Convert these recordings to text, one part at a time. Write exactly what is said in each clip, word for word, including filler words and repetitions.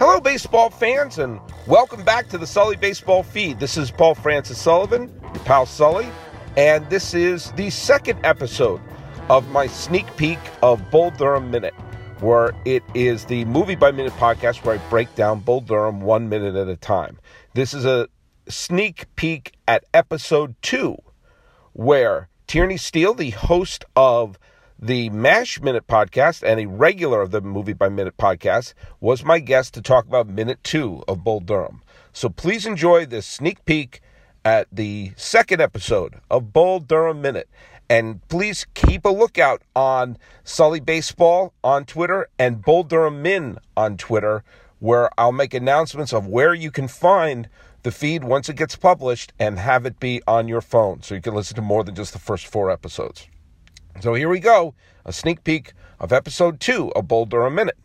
Hello, baseball fans, and welcome back to the Sully Baseball Feed. This is Paul Francis Sullivan, your pal Sully, and this is the second episode of my sneak peek of Bull Durham Minute, where it is the Movie by Minute podcast where I break down Bull Durham one minute at a time. This is a sneak peek at episode two, where Tierney Steele, the host of the MASH Minute podcast and a regular of the Movie by Minute podcast, was my guest to talk about minute two of Bull Durham. So please enjoy this sneak peek at the second episode of Bull Durham Minute. And please keep a lookout on Sully Baseball on Twitter and Bull Durham Min on Twitter, where I'll make announcements of where you can find the feed once it gets published and have it be on your phone so you can listen to more than just the first four episodes. So here we go, a sneak peek of episode two of Bull Durham Minute.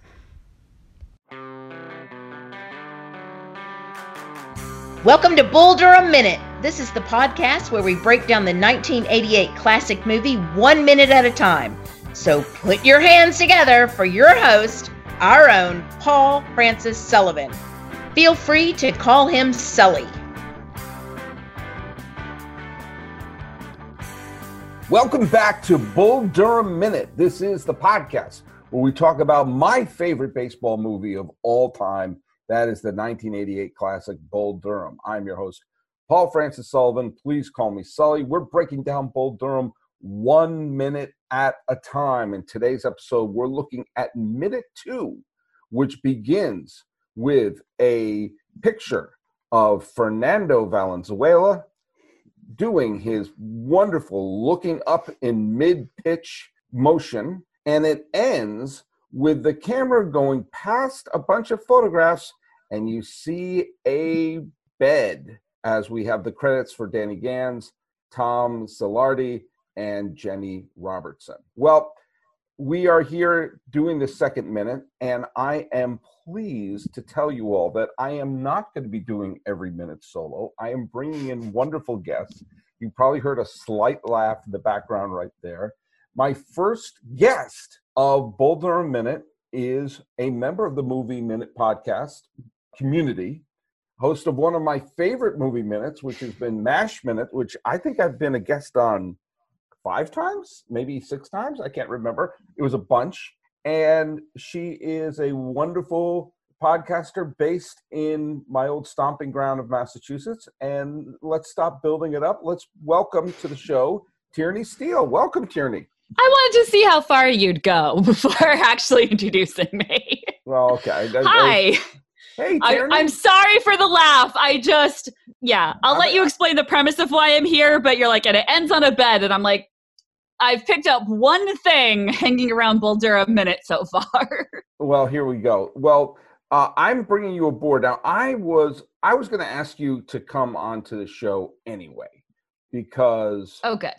Welcome to Bull Durham Minute. This is the podcast where we break down the nineteen eighty-eight classic movie one minute at a time. So put your hands together for your host, our own Paul Francis Sullivan. Feel free to call him Sully. Welcome back to Bull Durham Minute. This is the podcast where we talk about my favorite baseball movie of all time. That is the nineteen eighty-eight classic Bull Durham. I'm your host, Paul Francis Sullivan. Please call me Sully. We're breaking down Bull Durham one minute at a time. In today's episode, we're looking at minute two, which begins with a picture of Fernando Valenzuela doing his wonderful looking up in mid-pitch motion, and it ends with the camera going past a bunch of photographs, and you see a bed as we have the credits for Danny Gans, Tom Zillardi, and Jenny Robertson. Well, we are here doing the second minute, and I am pleased to tell you all that I am not going to be doing every minute solo. I am bringing in wonderful guests. You probably heard a slight laugh in the background right there. My first guest of Bull Durham Minute is a member of the Movie Minute podcast community, host of one of my favorite movie minutes, which has been MASH Minute, which I think I've been a guest on five times, maybe six times. I can't remember. It was a bunch. And she is a wonderful podcaster based in my old stomping ground of Massachusetts. And let's stop building it up. Let's welcome to the show, Tierney Steele. Welcome, Tierney. I wanted to see how far you'd go before actually introducing me. Well, okay. I, Hi. I, hey, Tierney. I, I'm sorry for the laugh. I just, yeah, I'll I, let you explain the premise of why I'm here, but you're like, and it ends on a bed. And I'm like, I've picked up one thing hanging around Bull Durham Minute so far. Well, here we go. Well, uh, I'm bringing you aboard. Now, I was I was going to ask you to come onto the show anyway, because okay,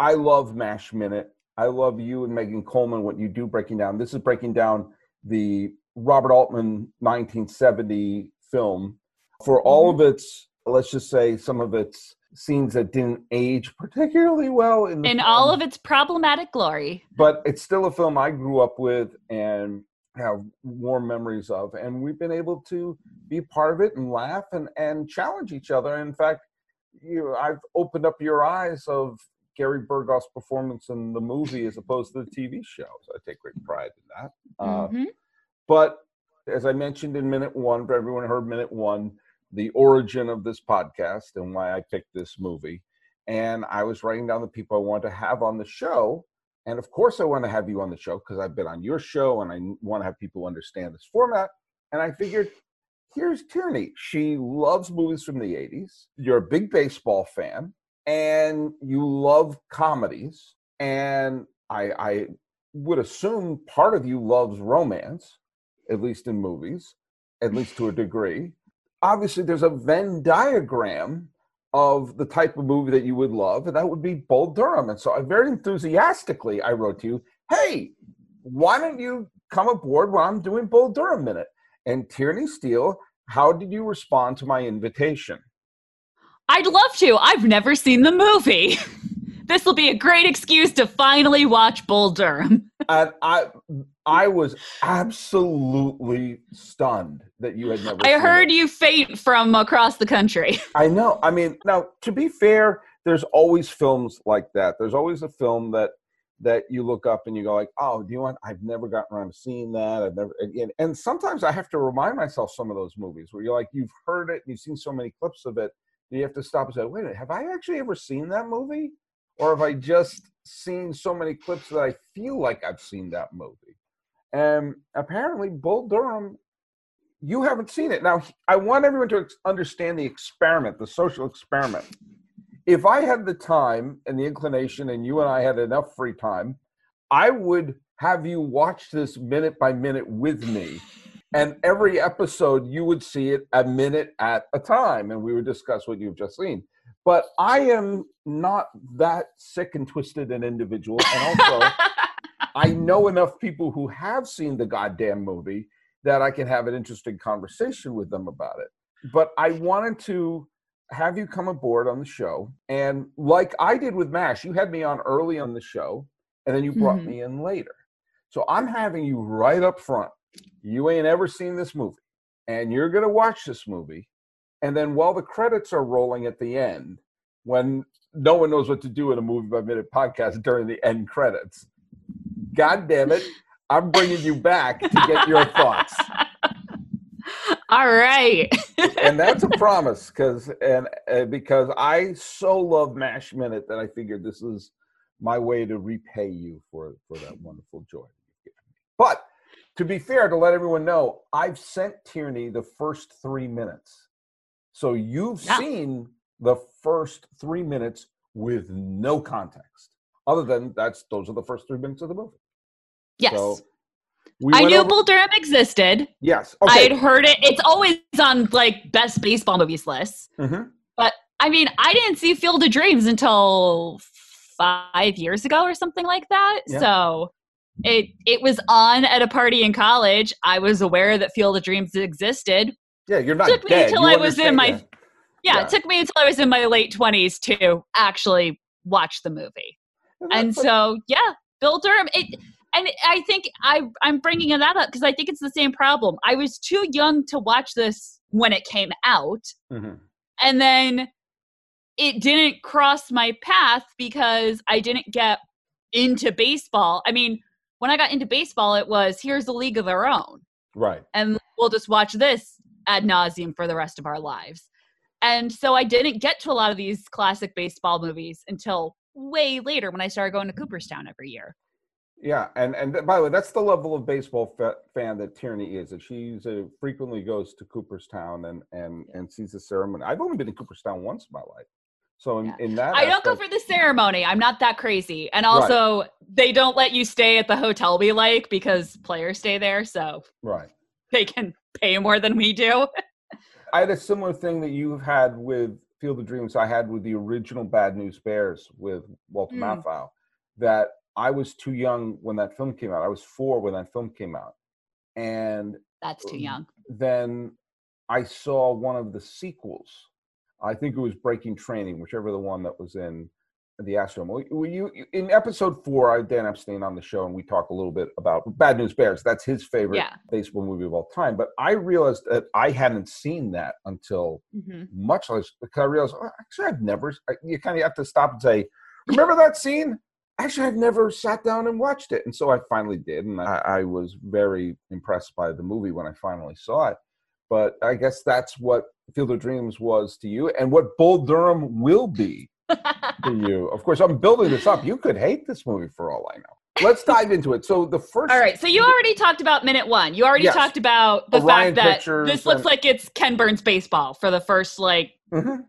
I love MASH Minute. I love you and Megan Coleman, what you do breaking down. This is breaking down the Robert Altman nineteen seventy film for all of its, let's just say, some of its scenes that didn't age particularly well in, in all of its problematic glory. But it's still a film I grew up with and have warm memories of. And we've been able to be part of it and laugh and, and challenge each other. In fact, you know, I've opened up your eyes of Gary Burgos' performance in the movie as opposed to the T V show. So I take great pride in that. Mm-hmm. Uh, but as I mentioned in minute one, for everyone who heard minute one, the origin of this podcast and why I picked this movie. And I was writing down the people I want to have on the show. And of course I want to have you on the show because I've been on your show and I want to have people who understand this format. And I figured, here's Tierney. She loves movies from the eighties. You're a big baseball fan and you love comedies. And I, I would assume part of you loves romance, at least in movies, at least to a degree. Obviously, there's a Venn diagram of the type of movie that you would love, and that would be Bull Durham. And so I very enthusiastically, I wrote to you, hey, why don't you come aboard while I'm doing Bull Durham Minute? And Tierney Steele, how did you respond to my invitation? I'd love to. I've never seen the movie. This will be a great excuse to finally watch Bull Durham. And I, I was absolutely stunned that you had never I seen heard it. You faint from across the country. I know. I mean, now, to be fair, there's always films like that. There's always a film that that you look up and you go like, oh, do you want, I've never gotten around to seeing that. I've never, and, and sometimes I have to remind myself some of those movies where you're like, you've heard it and you've seen so many clips of it that you have to stop and say, wait a minute, have I actually ever seen that movie? Or have I just seen so many clips that I feel like I've seen that movie? And apparently, Bull Durham, you haven't seen it. Now, I want everyone to understand the experiment, the social experiment. If I had the time and the inclination and you and I had enough free time, I would have you watch this minute by minute with me. And every episode, you would see it a minute at a time. And we would discuss what you've just seen. But I am not that sick and twisted an individual. And also, I know enough people who have seen the goddamn movie that I can have an interesting conversation with them about it. But I wanted to have you come aboard on the show. And like I did with MASH, you had me on early on the show, and then you brought mm-hmm. me in later. So I'm having you right up front. You ain't ever seen this movie. And you're going to watch this movie. And then while the credits are rolling at the end, when no one knows what to do in a Movie by Minute podcast during the end credits, God damn it, I'm bringing you back to get your thoughts. All right. And that's a promise, because and uh, because I so love MASH Minute that I figured this is my way to repay you for, for that wonderful joy. But to be fair, to let everyone know, I've sent Tierney the first three minutes. So you've yeah. seen the first three minutes with no context, other than that's those are the first three minutes of the movie. Yes. So we I knew over- Bull Durham existed. Yes. Okay. I'd heard it. It's always on like best baseball movies lists. Mm-hmm. But I mean, I didn't see Field of Dreams until five years ago or something like that. Yeah. So it it was on at a party in college. I was aware that Field of Dreams existed. Yeah, you're not dead. It took me until I was in my that. yeah, it took me until I was in my late twenties to actually watch the movie. And so, yeah, Bull Durham. It, and I think I, I'm bringing that up because I think it's the same problem. I was too young to watch this when it came out. Mm-hmm. And then it didn't cross my path because I didn't get into baseball. I mean, when I got into baseball, it was, here's a league of their own. Right. And we'll just watch this ad nauseum for the rest of our lives. And so I didn't get to a lot of these classic baseball movies until way later when I started going to Cooperstown every year. Yeah, and, and by the way, that's the level of baseball fa- fan that Tierney is. She frequently goes to Cooperstown and, and, and sees the ceremony. I've only been to Cooperstown once in my life. So in, yeah. in that I aspect, don't go for the ceremony. I'm not that crazy. And also, right. they don't let you stay at the hotel we like because players stay there, so right. they can pay more than we do. I had a similar thing that you've had with Field of Dreams I had with the original Bad News Bears with Walter mm. Matthau, that I was too young when that film came out. I was four when that film came out. And that's too young. Then I saw one of the sequels. I think it was Breaking Training, whichever the one that was in the Astro. You, in episode four, I had Dan Epstein on the show, and we talk a little bit about Bad News Bears. That's his favorite yeah. baseball movie of all time. But I realized that I hadn't seen that until mm-hmm. much less, because I realized, oh, actually, I've never, you kind of have to stop and say, remember that scene? Actually, I've never sat down and watched it. And so I finally did, and I, I was very impressed by the movie when I finally saw it. But I guess that's what Field of Dreams was to you, and what Bull Durham will be to you. Of course, I'm building this up. You could hate this movie for all I know. Let's dive into it. So the first... All right, so you already talked about minute one. You already yes. talked about the Orion fact that this looks and... like it's Ken Burns baseball for the first, like, mm-hmm.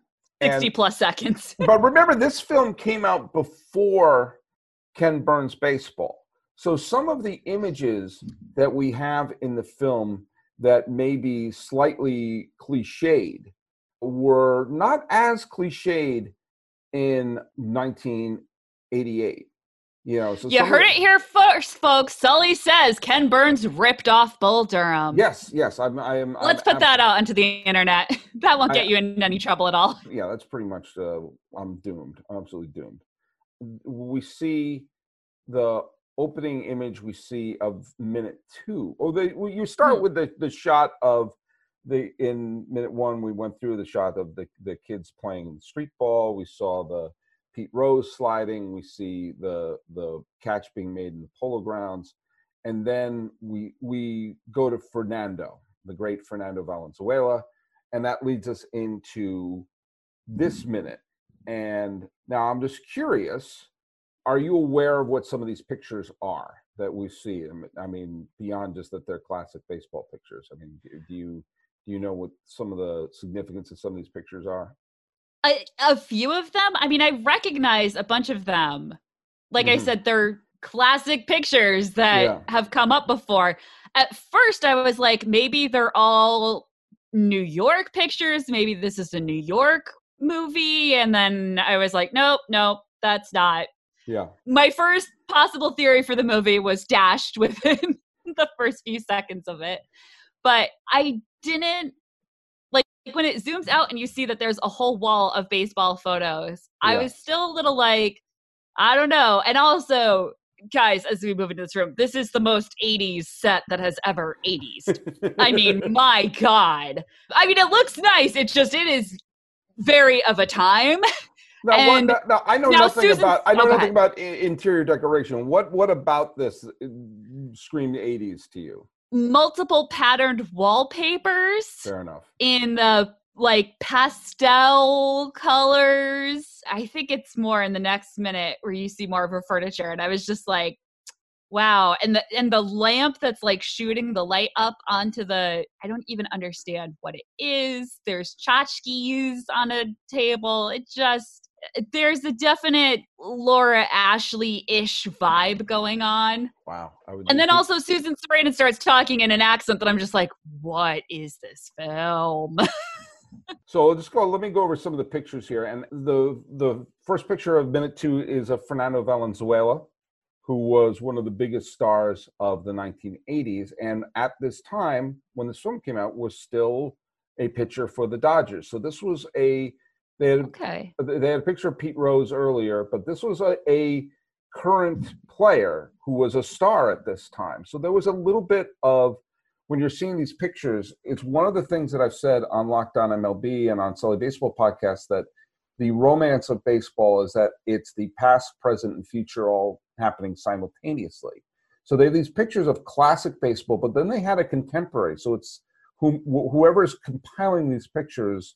sixty-plus and... seconds. But remember, this film came out before Ken Burns baseball. So some of the images that we have in the film that may be slightly cliched were not as cliched in nineteen eighty-eight. You know, so you heard it here first, folks. Sully says Ken Burns ripped off Bull Durham. Yes, yes. I'm, I am. Let's I'm, put I'm, that out onto the internet. That won't get I, you in any trouble at all. Yeah, that's pretty much. Uh, I'm doomed. I'm absolutely doomed. We see the opening image we see of minute two. Oh, they, well, you start with the, the shot of the, in minute one, we went through the shot of the, the kids playing street ball. We saw the Pete Rose sliding. We see the, the catch being made in the Polo Grounds. And then we, we go to Fernando, the great Fernando Valenzuela. And that leads us into this minute. And now I'm just curious, are you aware of what some of these pictures are that we see? I mean, beyond just that they're classic baseball pictures. I mean, do you do you know what some of the significance of some of these pictures are? A, a few of them? I mean, I recognize a bunch of them. Like mm-hmm. I said, they're classic pictures that yeah. have come up before. At first, I was like, maybe they're all New York pictures. Maybe this is a New York movie. And then I was like, nope, nope, that's not. Yeah. My first possible theory for the movie was dashed within the first few seconds of it. But I didn't, like, when it zooms out and you see that there's a whole wall of baseball photos, yeah. I was still a little like, I don't know. And also, guys, as we move into this room, this is the most eighties set that has ever eighties. I mean, my God. I mean, it looks nice. It just, it is very of a time. Now, one, now, now I know now nothing Susan's, about I know oh, nothing about interior decoration. What what about this screamed eighties to you? Multiple patterned wallpapers. Fair enough. In the like pastel colors. I think it's more in the next minute where you see more of her furniture, and I was just like, wow. And the and the lamp that's like shooting the light up onto the, I don't even understand what it is. There's tchotchkes on a table. It just, there's a definite Laura Ashley-ish vibe going on. Wow. I would and then also Susan Sarandon starts talking in an accent that I'm just like, what is this film? So just go, let me go over some of the pictures here. And the the first picture of minute two is of Fernando Valenzuela, who was one of the biggest stars of the nineteen eighties. And at this time, when this film came out, was still a pitcher for the Dodgers. So this was a, they had, okay. they had a picture of Pete Rose earlier, but this was a, a current player who was a star at this time. So there was a little bit of, when you're seeing these pictures, it's one of the things that I've said on Locked On M L B and on Sully Baseball Podcast, that the romance of baseball is that it's the past, present, and future all happening simultaneously. So they have these pictures of classic baseball, but then they had a contemporary. So it's who, wh- whoever's compiling these pictures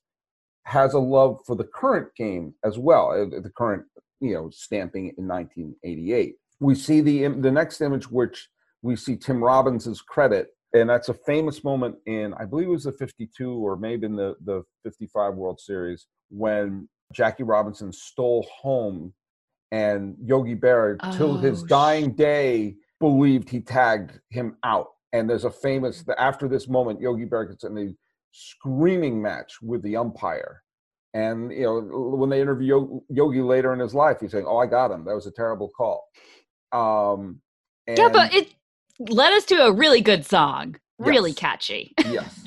has a love for the current game as well, the current, you know, stamping in nineteen eighty-eight. We see the the next image, which we see Tim Robbins's credit, and that's a famous moment in, I believe it was the fifty-two or maybe in the, the fifty-five World Series, when Jackie Robinson stole home, and Yogi Berra, oh, till his dying day, believed he tagged him out. And there's a famous, after this moment, Yogi Berra gets in a screaming match with the umpire. And, you know, when they interview Yogi later in his life, he's saying, oh, I got him. That was a terrible call. Um, and yeah, but it led us to a really good song. Really yes. catchy. Yes.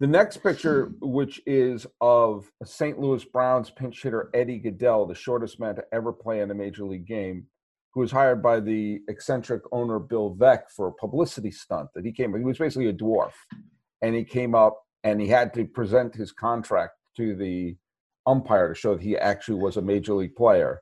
The next picture, which is of Saint Louis Browns pinch hitter Eddie Gaedel, the shortest man to ever play in a major league game, who was hired by the eccentric owner Bill Veeck for a publicity stunt that he came up. He was basically a dwarf, and he came up and he had to present his contract to the umpire to show that he actually was a major league player.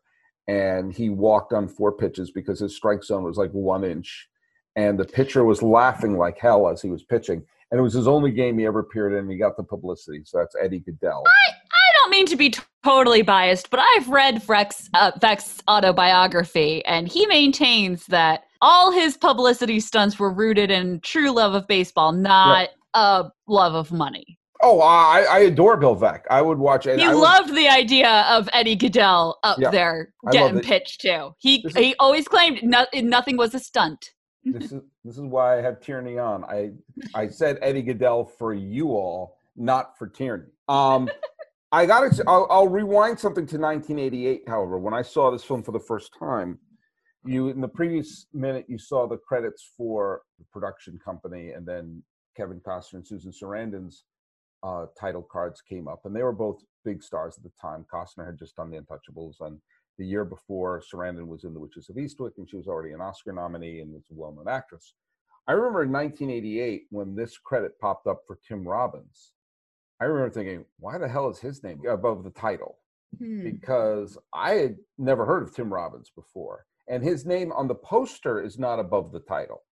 And he walked on four pitches because his strike zone was like one inch. And the pitcher was laughing like hell as he was pitching. And it was his only game he ever appeared in, and he got the publicity. So that's Eddie Gaedel. I, I don't mean to be t- totally biased, but I've read Veeck's uh, autobiography, and he maintains that all his publicity stunts were rooted in true love of baseball, not a right. uh, love of money. Oh, I, I adore Bill Veeck. I would watch Eddie. He I loved would, the idea of Eddie Gaedel up yeah, there getting pitched, too. He, is, he always claimed no, nothing was a stunt. This is this is why I have Tierney on. I I said Eddie Gaedel for you all, not for Tierney. Um, I got to. I'll, I'll rewind something to nineteen eighty-eight. However, when I saw this film for the first time, you in the previous minute you saw the credits for the production company, and then Kevin Costner and Susan Sarandon's uh, title cards came up, and they were both big stars at the time. Costner had just done The Untouchables, and The year before, Sarandon was in The Witches of Eastwick, and she was already an Oscar nominee and was a well-known actress. I remember in nineteen eighty-eight, when this credit popped up for Tim Robbins, I remember thinking, why the hell is his name above the title? Hmm. Because I had never heard of Tim Robbins before. And his name on the poster is not above the title.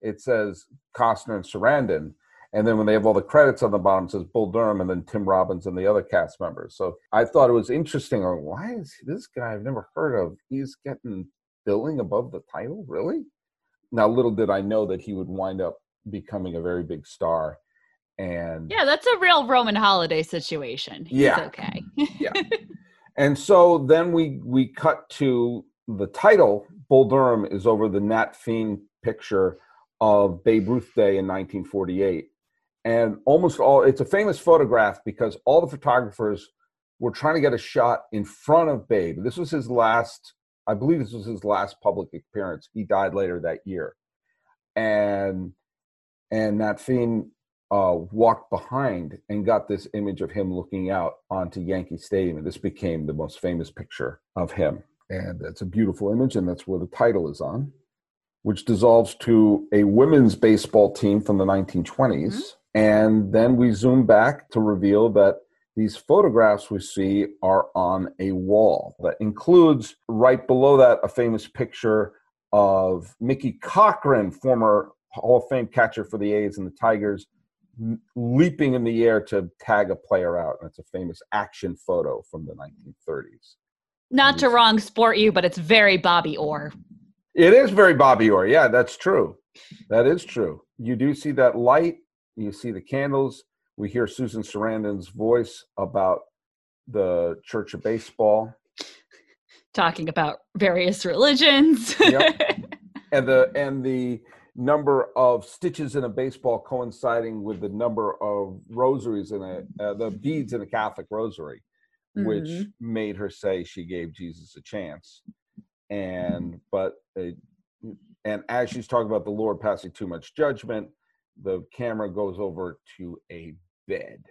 It says Costner and Sarandon. And then when they have all the credits on the bottom, it says Bull Durham and then Tim Robbins and the other cast members. So I thought it was interesting. Like, why is this guy I've never heard of? He's getting billing above the title? Really? Now, little did I know that he would wind up becoming a very big star. And yeah, that's a real Roman Holiday situation. He's yeah. okay. yeah. And so then we we cut to the title. Bull Durham is over the Nat Fein picture of Babe Ruth Day in nineteen forty-eight. And almost all, it's a famous photograph because all the photographers were trying to get a shot in front of Babe. This was his last, I believe this was his last public appearance. He died later that year. And and Nat Fein uh, walked behind and got this image of him looking out onto Yankee Stadium. And this became the most famous picture of him. And that's a beautiful image, and that's where the title is on, which dissolves to a women's baseball team from the nineteen twenties. Mm-hmm. And then we zoom back to reveal that these photographs we see are on a wall that includes, right below that, a famous picture of Mickey Cochrane, former Hall of Fame catcher for the A's and the Tigers, leaping in the air to tag a player out. And it's a famous action photo from the nineteen thirties. Not to wrong sport you, but it's very Bobby Orr. It is very Bobby Orr. Yeah, that's true. That is true. You do see that light. You see the candles. We hear Susan Sarandon's voice about the Church of Baseball. Talking about various religions. Yep. And the and the number of stitches in a baseball coinciding with the number of rosaries in a, uh, the beads in a Catholic rosary, mm-hmm. which made her say she gave Jesus a chance. And but it, and as she's talking about the Lord passing too much judgment, the camera goes over to a bed.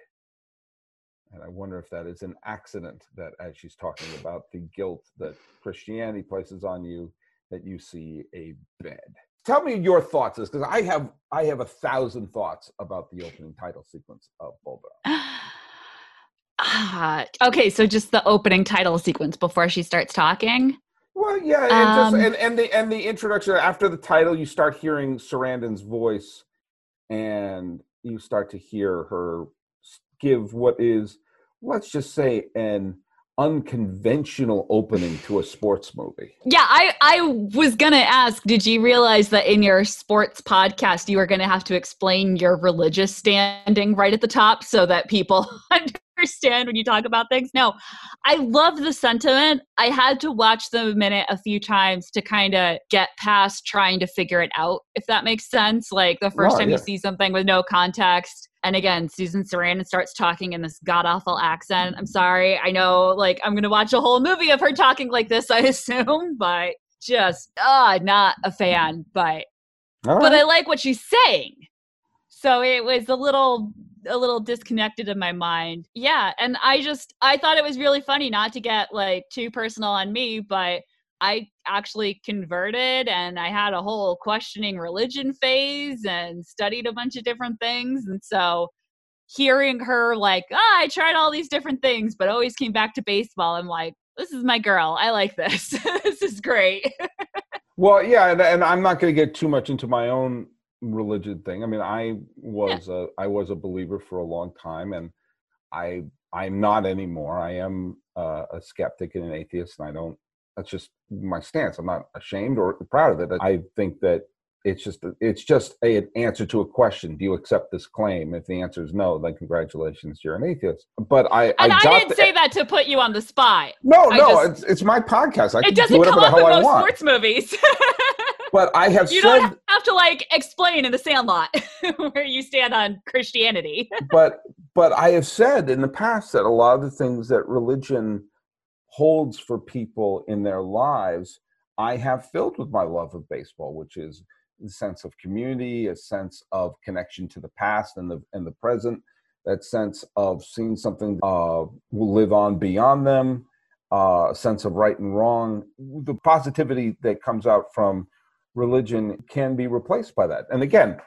And I wonder if that is an accident that as she's talking about the guilt that Christianity places on you, that you see a bed. Tell me your thoughts on this, because I have I have a thousand thoughts about the opening title sequence of Bull Durham. Ah, okay, so just the opening title sequence before she starts talking. Well, yeah, and, um, just, and, and the and the introduction after the title, you start hearing Sarandon's voice. And you start to hear her give what is, let's just say, an unconventional opening to a sports movie. Yeah, I, I was going to ask, did you realize that in your sports podcast, you were going to have to explain your religious standing right at the top so that people understand when you talk about things? No, I love the sentiment. I had to watch the minute a few times to kind of get past trying to figure it out, if that makes sense. Like the first oh, time yeah. you see something with no context. And again, Susan Sarandon starts talking in this god-awful accent. I'm sorry. I know, like, I'm going to watch a whole movie of her talking like this, I assume, but just, ah, uh, not a fan, but, right. but I like what she's saying. So it was a little, a little disconnected in my mind. Yeah. And I just, I thought it was really funny, not to get like too personal on me, but I actually converted and I had a whole questioning religion phase and studied a bunch of different things. And so hearing her like, oh, I tried all these different things, but always came back to baseball. I'm like, this is my girl. I like this. This is great. Well, yeah. And, and I'm not going to get too much into my own religion thing. I mean, I was yeah. a, I was a believer for a long time, and I, I'm not anymore. I am uh, a skeptic and an atheist, and I don't, that's just my stance. I'm not ashamed or proud of it. I think that it's just it's just a, an answer to a question. Do you accept this claim? If the answer is no, then congratulations, you're an atheist. But I and I, I didn't the, say that to put you on the spot. No, I no, just, it's, it's my podcast. I it can doesn't do whatever come up the hell in most sports movies. But I have you said you don't have to like explain in the Sandlot where you stand on Christianity. but but I have said in the past that a lot of the things that religion holds for people in their lives, I have filled with my love of baseball, which is a sense of community, a sense of connection to the past and the and the present, that sense of seeing something uh, will live on beyond them, uh, sense of right and wrong, the positivity that comes out from religion can be replaced by that. And again,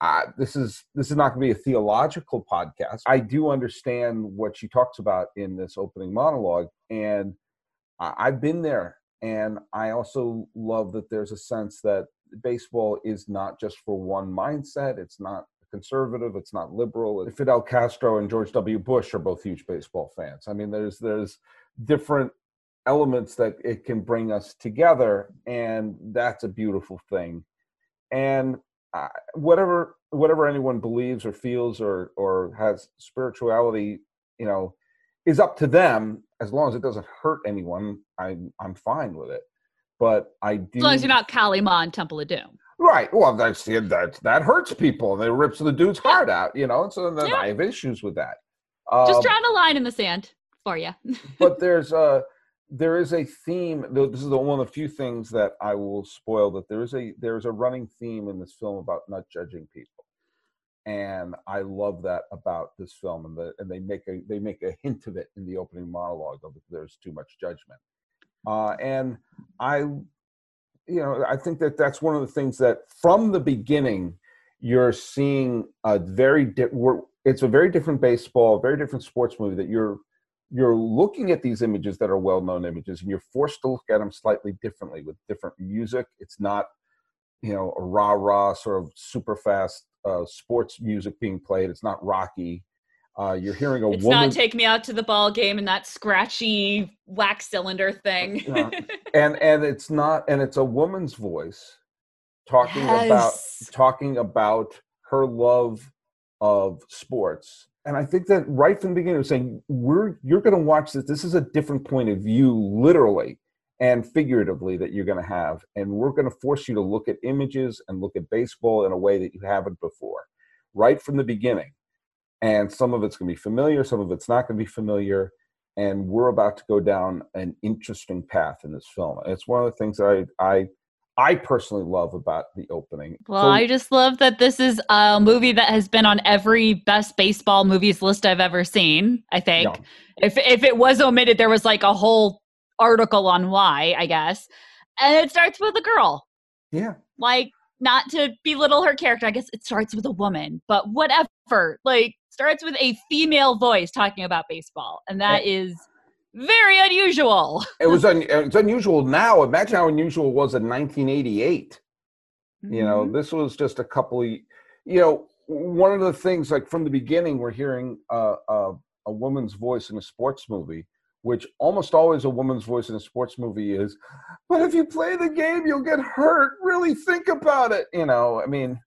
uh, this is this is not going to be a theological podcast. I do understand what she talks about in this opening monologue, and I- I've been there. And I also love that there's a sense that baseball is not just for one mindset. It's not conservative. It's not liberal. Fidel Castro and George W. Bush are both huge baseball fans. I mean, there's there's different elements that it can bring us together, and that's a beautiful thing. And uh, whatever whatever anyone believes or feels or or has spirituality, you know, is up to them. As long as it doesn't hurt anyone, I'm I'm fine with it. But I do. As long as you're not Kali Ma and Temple of Doom. Right. Well, that's that that hurts people, and it rips the dude's yeah. heart out, you know. And so then yeah. I have issues with that. Just um, drawing a line in the sand for you. But there's a there is a theme. This is one of the few things that I will spoil. That there is a there is a running theme in this film about not judging people, and I love that about this film. And the and they make a they make a hint of it in the opening monologue of there's too much judgment. Uh, and I. You know, I think that that's one of the things that from the beginning, you're seeing a very, di- we're, it's a very different baseball, very different sports movie that you're, you're looking at these images that are well-known images and you're forced to look at them slightly differently with different music. It's not, you know, a rah-rah sort of super fast uh, sports music being played. It's not Rocky. Uh, you're hearing a woman. It's not take me out to the ball game and that scratchy wax cylinder thing. yeah. And and it's not and it's a woman's voice talking yes. about talking about her love of sports. And I think that right from the beginning, of saying we're you're going to watch this. This is a different point of view, literally and figuratively, that you're going to have, and we're going to force you to look at images and look at baseball in a way that you haven't before, right from the beginning. And some of it's going to be familiar, some of it's not going to be familiar, and we're about to go down an interesting path in this film. And it's one of the things that I I, I personally love about the opening. Well, so, I just love that this is a movie that has been on every best baseball movies list I've ever seen, I think. Yeah. If if it was omitted, there was like a whole article on why, I guess. And it starts with a girl. Yeah. Like, not to belittle her character, I guess it starts with a woman, but whatever. Like, starts with a female voice talking about baseball, and that is very unusual. It was un- it's unusual now. Imagine how unusual it was in nineteen eighty-eight. Mm-hmm. You know, this was just a couple of, you know, one of the things, like from the beginning, we're hearing uh, uh, a woman's voice in a sports movie, which almost always a woman's voice in a sports movie is, but if you play the game, you'll get hurt. Really think about it. You know, I mean.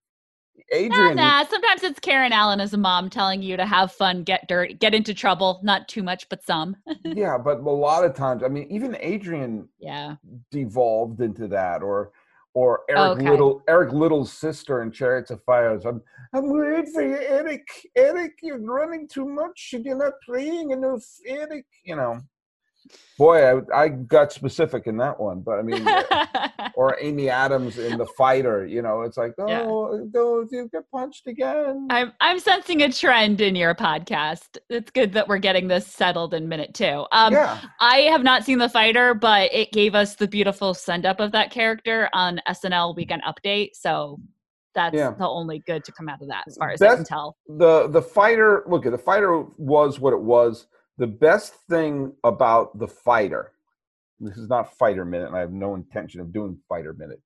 Adrian, nah, nah. Sometimes it's Karen Allen as a mom telling you to have fun, get dirty, get into trouble. Not too much, but some. Yeah, but a lot of times, I mean, even Adrian yeah. devolved into that, or or Eric okay. Little, Eric Little's sister in Chariots of Fire. I'm, I'm worried for you, Eric. Eric, you're running too much and you're not playing enough, Eric. You know, boy, I, I got specific in that one, but I mean, or Amy Adams in The Fighter, you know, it's like, oh, yeah. don't you get punched again. I'm I'm sensing a trend in your podcast. It's good that we're getting this settled in minute two. Um, yeah. I have not seen The Fighter, but it gave us the beautiful send up of that character on S N L Weekend Update. So that's yeah. the only good to come out of that, as far as that's, I can tell. The, the Fighter, look, The Fighter was what it was. The best thing about The Fighter, this is not Fighter Minute, and I have no intention of doing Fighter Minute,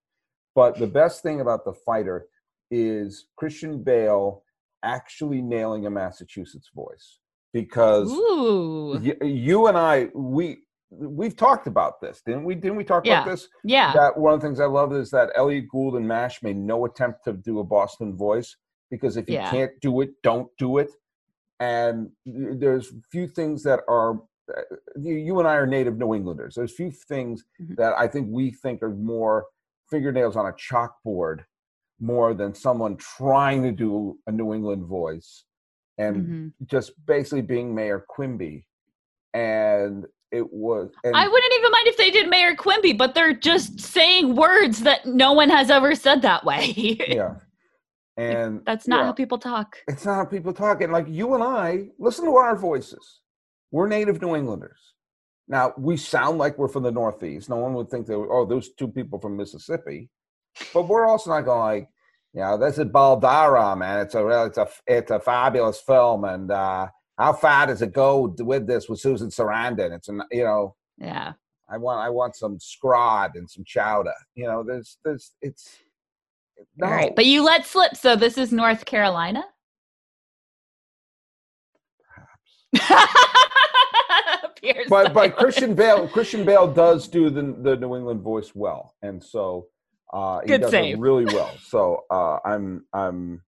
but the best thing about The Fighter is Christian Bale actually nailing a Massachusetts voice. Because y- you and I, we, we've talked about this, didn't we? Didn't we talk yeah. about this? Yeah. That one of the things I love is that Elliot Gould and MASH made no attempt to do a Boston voice, because if you yeah. can't do it, don't do it. And there's few things that are, you and I are native New Englanders. There's few things mm-hmm. that I think we think are more fingernails on a chalkboard more than someone trying to do a New England voice and mm-hmm. just basically being Mayor Quimby. And it was. And I wouldn't even mind if they did Mayor Quimby, but they're just saying words that no one has ever said that way. yeah. And that's not yeah, how people talk. It's not how people talk. And like you and I, listen to our voices. We're native New Englanders. Now, we sound like we're from the Northeast. No one would think they were, oh, those two people from Mississippi. But we're also not going like, you know, this is Baldara, man. It's a real, it's a, it's a fabulous film. And uh, how far does it go with this with Susan Sarandon? It's, an, you know. Yeah. I want I want some scrod and some chowder. You know, there's, there's, it's. No. All right. But you let slip. So this is North Carolina? Perhaps. But but Christian Bale Christian Bale does do the the New England voice well, and so uh, he Good does save. it really well. So uh, I'm I'm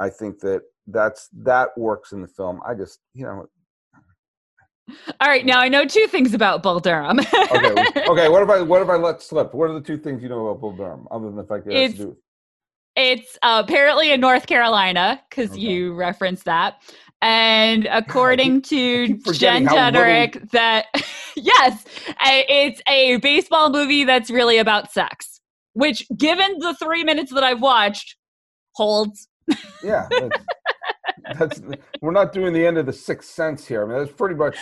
I think that that's that works in the film. I just you know. All right, now I know two things about Bull Durham. okay, okay. What if I what if I let slip? What are the two things you know about Bull Durham other than the fact that it's, it has to do? It's apparently in North Carolina because okay. you referenced that. And according to Jen Juderick, that, yes, it's a baseball movie that's really about sex, which given the three minutes that I've watched, holds. Yeah. That's, that's, we're not doing the end of The Sixth Sense here. I mean, that's pretty much,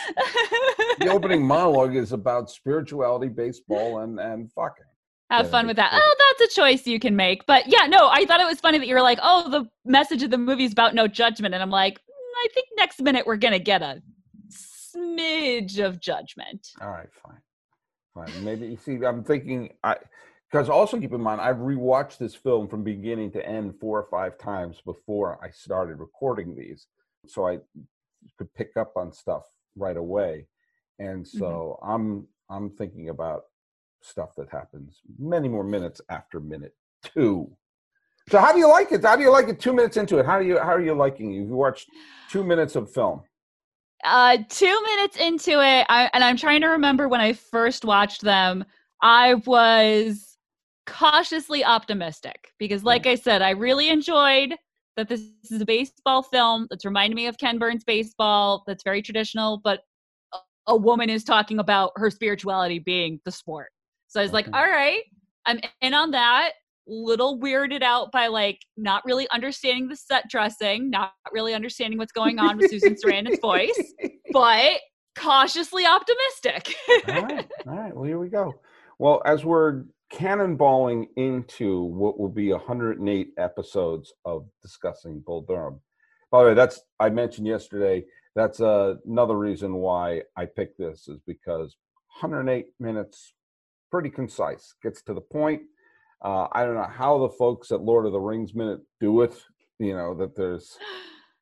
the opening monologue is about spirituality, baseball, and, and fucking. Have fun with that. Oh, that's a choice you can make. But yeah, no, I thought it was funny that you were like, oh, the message of the movie is about no judgment. And I'm like, I think next minute we're going to get a smidge of judgment. All right, fine. Fine. Maybe, you see, I'm thinking, I because also keep in mind, I've rewatched this film from beginning to end four or five times before I started recording these. So I could pick up on stuff right away. And so mm-hmm. I'm I'm thinking about stuff that happens many more minutes after minute two. So how do you like it? How do you like it two minutes into it? How do you how are you liking it? You watched two minutes of film. Uh, two minutes into it, I, and I'm trying to remember when I first watched them, I was cautiously optimistic because like I said, I really enjoyed that this is a baseball film that's reminding me of Ken Burns baseball, that's very traditional, but a, a woman is talking about her spirituality being the sport. So I was like, all right, I'm in on that. Little weirded out by like not really understanding the set dressing, not really understanding what's going on with Susan Sarandon's voice, but cautiously optimistic. all right, all right. Well, here we go. Well, as we're cannonballing into what will be one hundred eight episodes of discussing Bull Durham. By the way, that's I mentioned yesterday. That's uh, another reason why I picked this is because one hundred eight minutes, pretty concise, gets to the point. Uh, I don't know how the folks at Lord of the Rings Minute do it, you know, that there's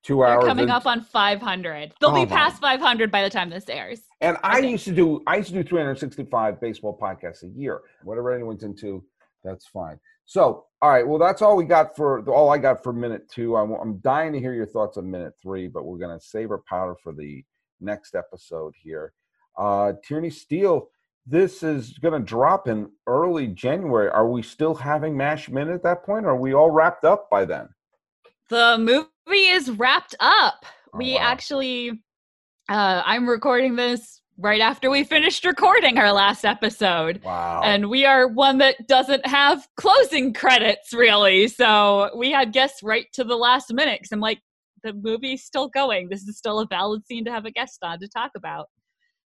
two They're hours. coming in- up on five hundred. They'll oh be past my. five hundred by the time this airs. And I, I used to do, I used to do three hundred sixty-five baseball podcasts a year. Whatever anyone's into, that's fine. So, all right, well, that's all we got for, all I got for minute two. I'm, I'm dying to hear your thoughts on minute three, but we're going to save our powder for the next episode here. Uh, Tierney Steele. This is going to drop in early January. Are we still having MASH Minute at that point? Or are we all wrapped up by then? The movie is wrapped up. Oh, we wow. actually, uh, I'm recording this right after we finished recording our last episode. Wow. And we are one that doesn't have closing credits, really. So we had guests right to the last minute. Because I'm like, the movie's still going. This is still a valid scene to have a guest on to talk about.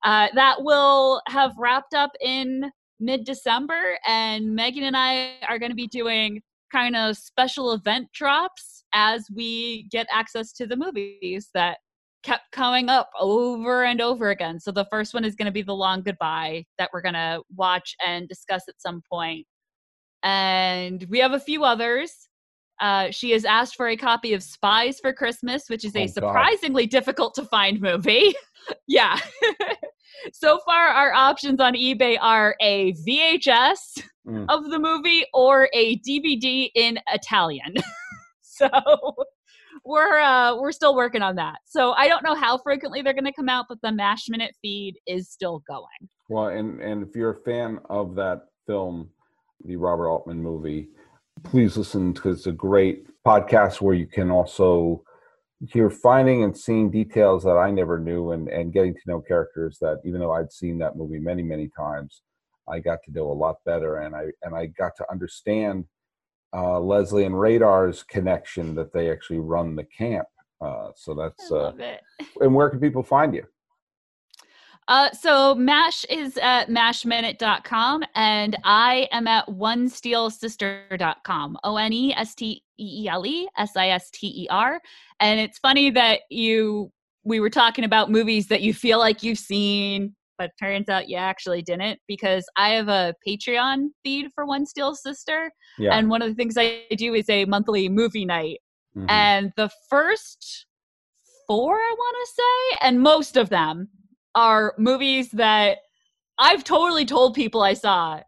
Uh, that will have wrapped up in mid-December, and Megan and I are going to be doing kind of special event drops as we get access to the movies that kept coming up over and over again. So the first one is going to be The Long Goodbye that we're going to watch and discuss at some point. And we have a few others. Uh, she has asked for a copy of Spies for Christmas, which is oh, a surprisingly God. difficult to find movie. yeah. So far, our options on eBay are a V H S mm. of the movie or a D V D in Italian. So we're uh, we're still working on that. So I don't know how frequently they're going to come out, but the MASH Minute feed is still going. Well, and, and if you're a fan of that film, the Robert Altman movie, please listen because it's a great podcast where you can also hear finding and seeing details that I never knew and, and getting to know characters that even though I'd seen that movie many, many times, I got to know a lot better. And I and I got to understand uh, Leslie and Radar's connection that they actually run the camp. Uh, so that's uh, and where can people find you? Uh, so MASH is at mash minute dot com, and I am at one steel sister dot com. O N E S T E E L E S I S T E R. And it's funny that you we were talking about movies that you feel like you've seen, but turns out you actually didn't, because I have a Patreon feed for One Steel Sister. Yeah. And one of the things I do is a monthly movie night. Mm-hmm. And the first four, I want to say, and most of them are movies that I've totally told people I saw,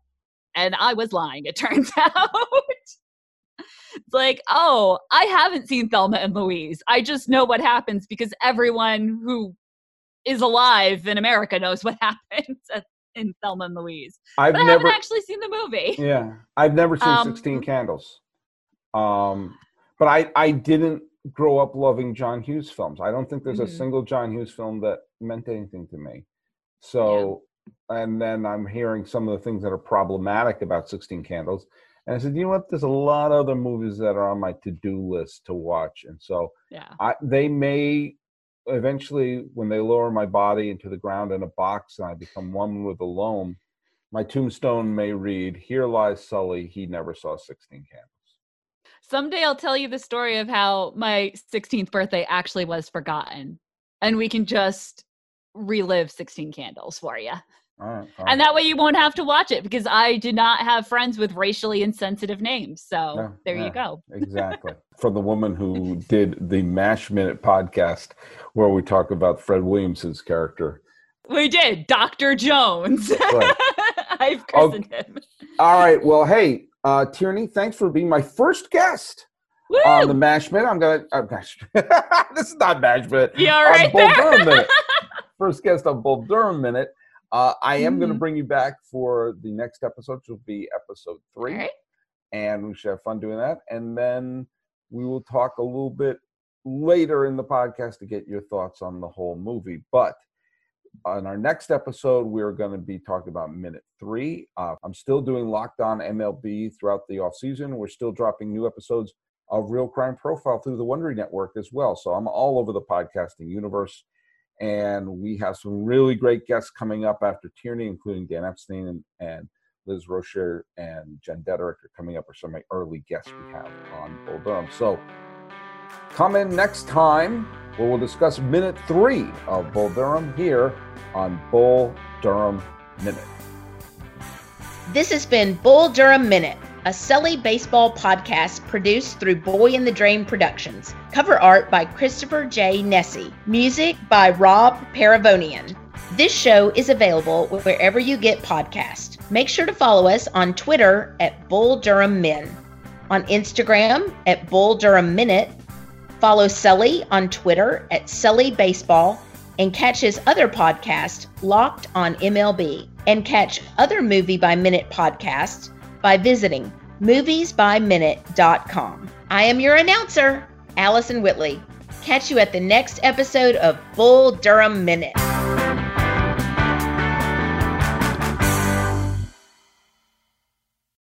and I was lying, it turns out. It's like, oh, I haven't seen Thelma and Louise. I just know what happens because everyone who is alive in America knows what happens in Thelma and Louise. I've but I never, haven't actually seen the movie. Yeah, I've never seen um, sixteen Candles. Um, but I, I didn't grow up loving John Hughes films. I don't think there's mm-hmm. a single John Hughes film that meant anything to me. So, yeah. And then I'm hearing some of the things that are problematic about sixteen Candles. And I said, you know what? There's a lot of other movies that are on my to-do list to watch. And so yeah. I, they may eventually, when they lower my body into the ground in a box and I become one with the loam, my tombstone may read, "Here lies Sully. He never saw sixteen Candles." Someday I'll tell you the story of how my sixteenth birthday actually was forgotten. And we can just relive sixteen Candles for you. All right, all right. And that way you won't have to watch it, because I did not have friends with racially insensitive names. So yeah, there yeah, you go. Exactly. For the woman who did the MASH Minute podcast where we talk about Fred Williamson's character. We did. Doctor Jones. Right. I've christened okay. him. All right. Well, hey, uh, Tierney, thanks for being my first guest. Woo! On the MASH Minute. I'm going to... This is not MASH Minute. You're right Bull there. Durham Minute. First guest on Bull Durham Minute. Uh, I am mm-hmm. going to bring you back for the next episode, which will be episode three, right. And we should have fun doing that. And then we will talk a little bit later in the podcast to get your thoughts on the whole movie. But on our next episode, we're going to be talking about minute three. Uh, I'm still doing Locked On M L B throughout the off season. We're still dropping new episodes of Real Crime Profile through the Wondery Network as well. So I'm all over the podcasting universe. And we have some really great guests coming up after Tierney, including Dan Epstein and, and Liz Rocher and Jen Dederick are coming up, or some of my early guests we have on Bull Durham. So come in next time where we'll discuss minute three of Bull Durham here on Bull Durham Minute. This has been Bull Durham Minute, a Sully Baseball podcast produced through Boy in the Dream Productions. Cover art by Christopher J. Nessie. Music by Rob Paravonian. This show is available wherever you get podcasts. Make sure to follow us on Twitter at Bull Durham Men, on Instagram at Bull Durham Minute. Follow Sully on Twitter at Sully Baseball, and catch his other podcast, Locked On M L B, and catch other Movie by Minute podcasts by visiting movies by minute dot com. I am your announcer, Allison Whitley. Catch you at the next episode of Bull Durham Minute.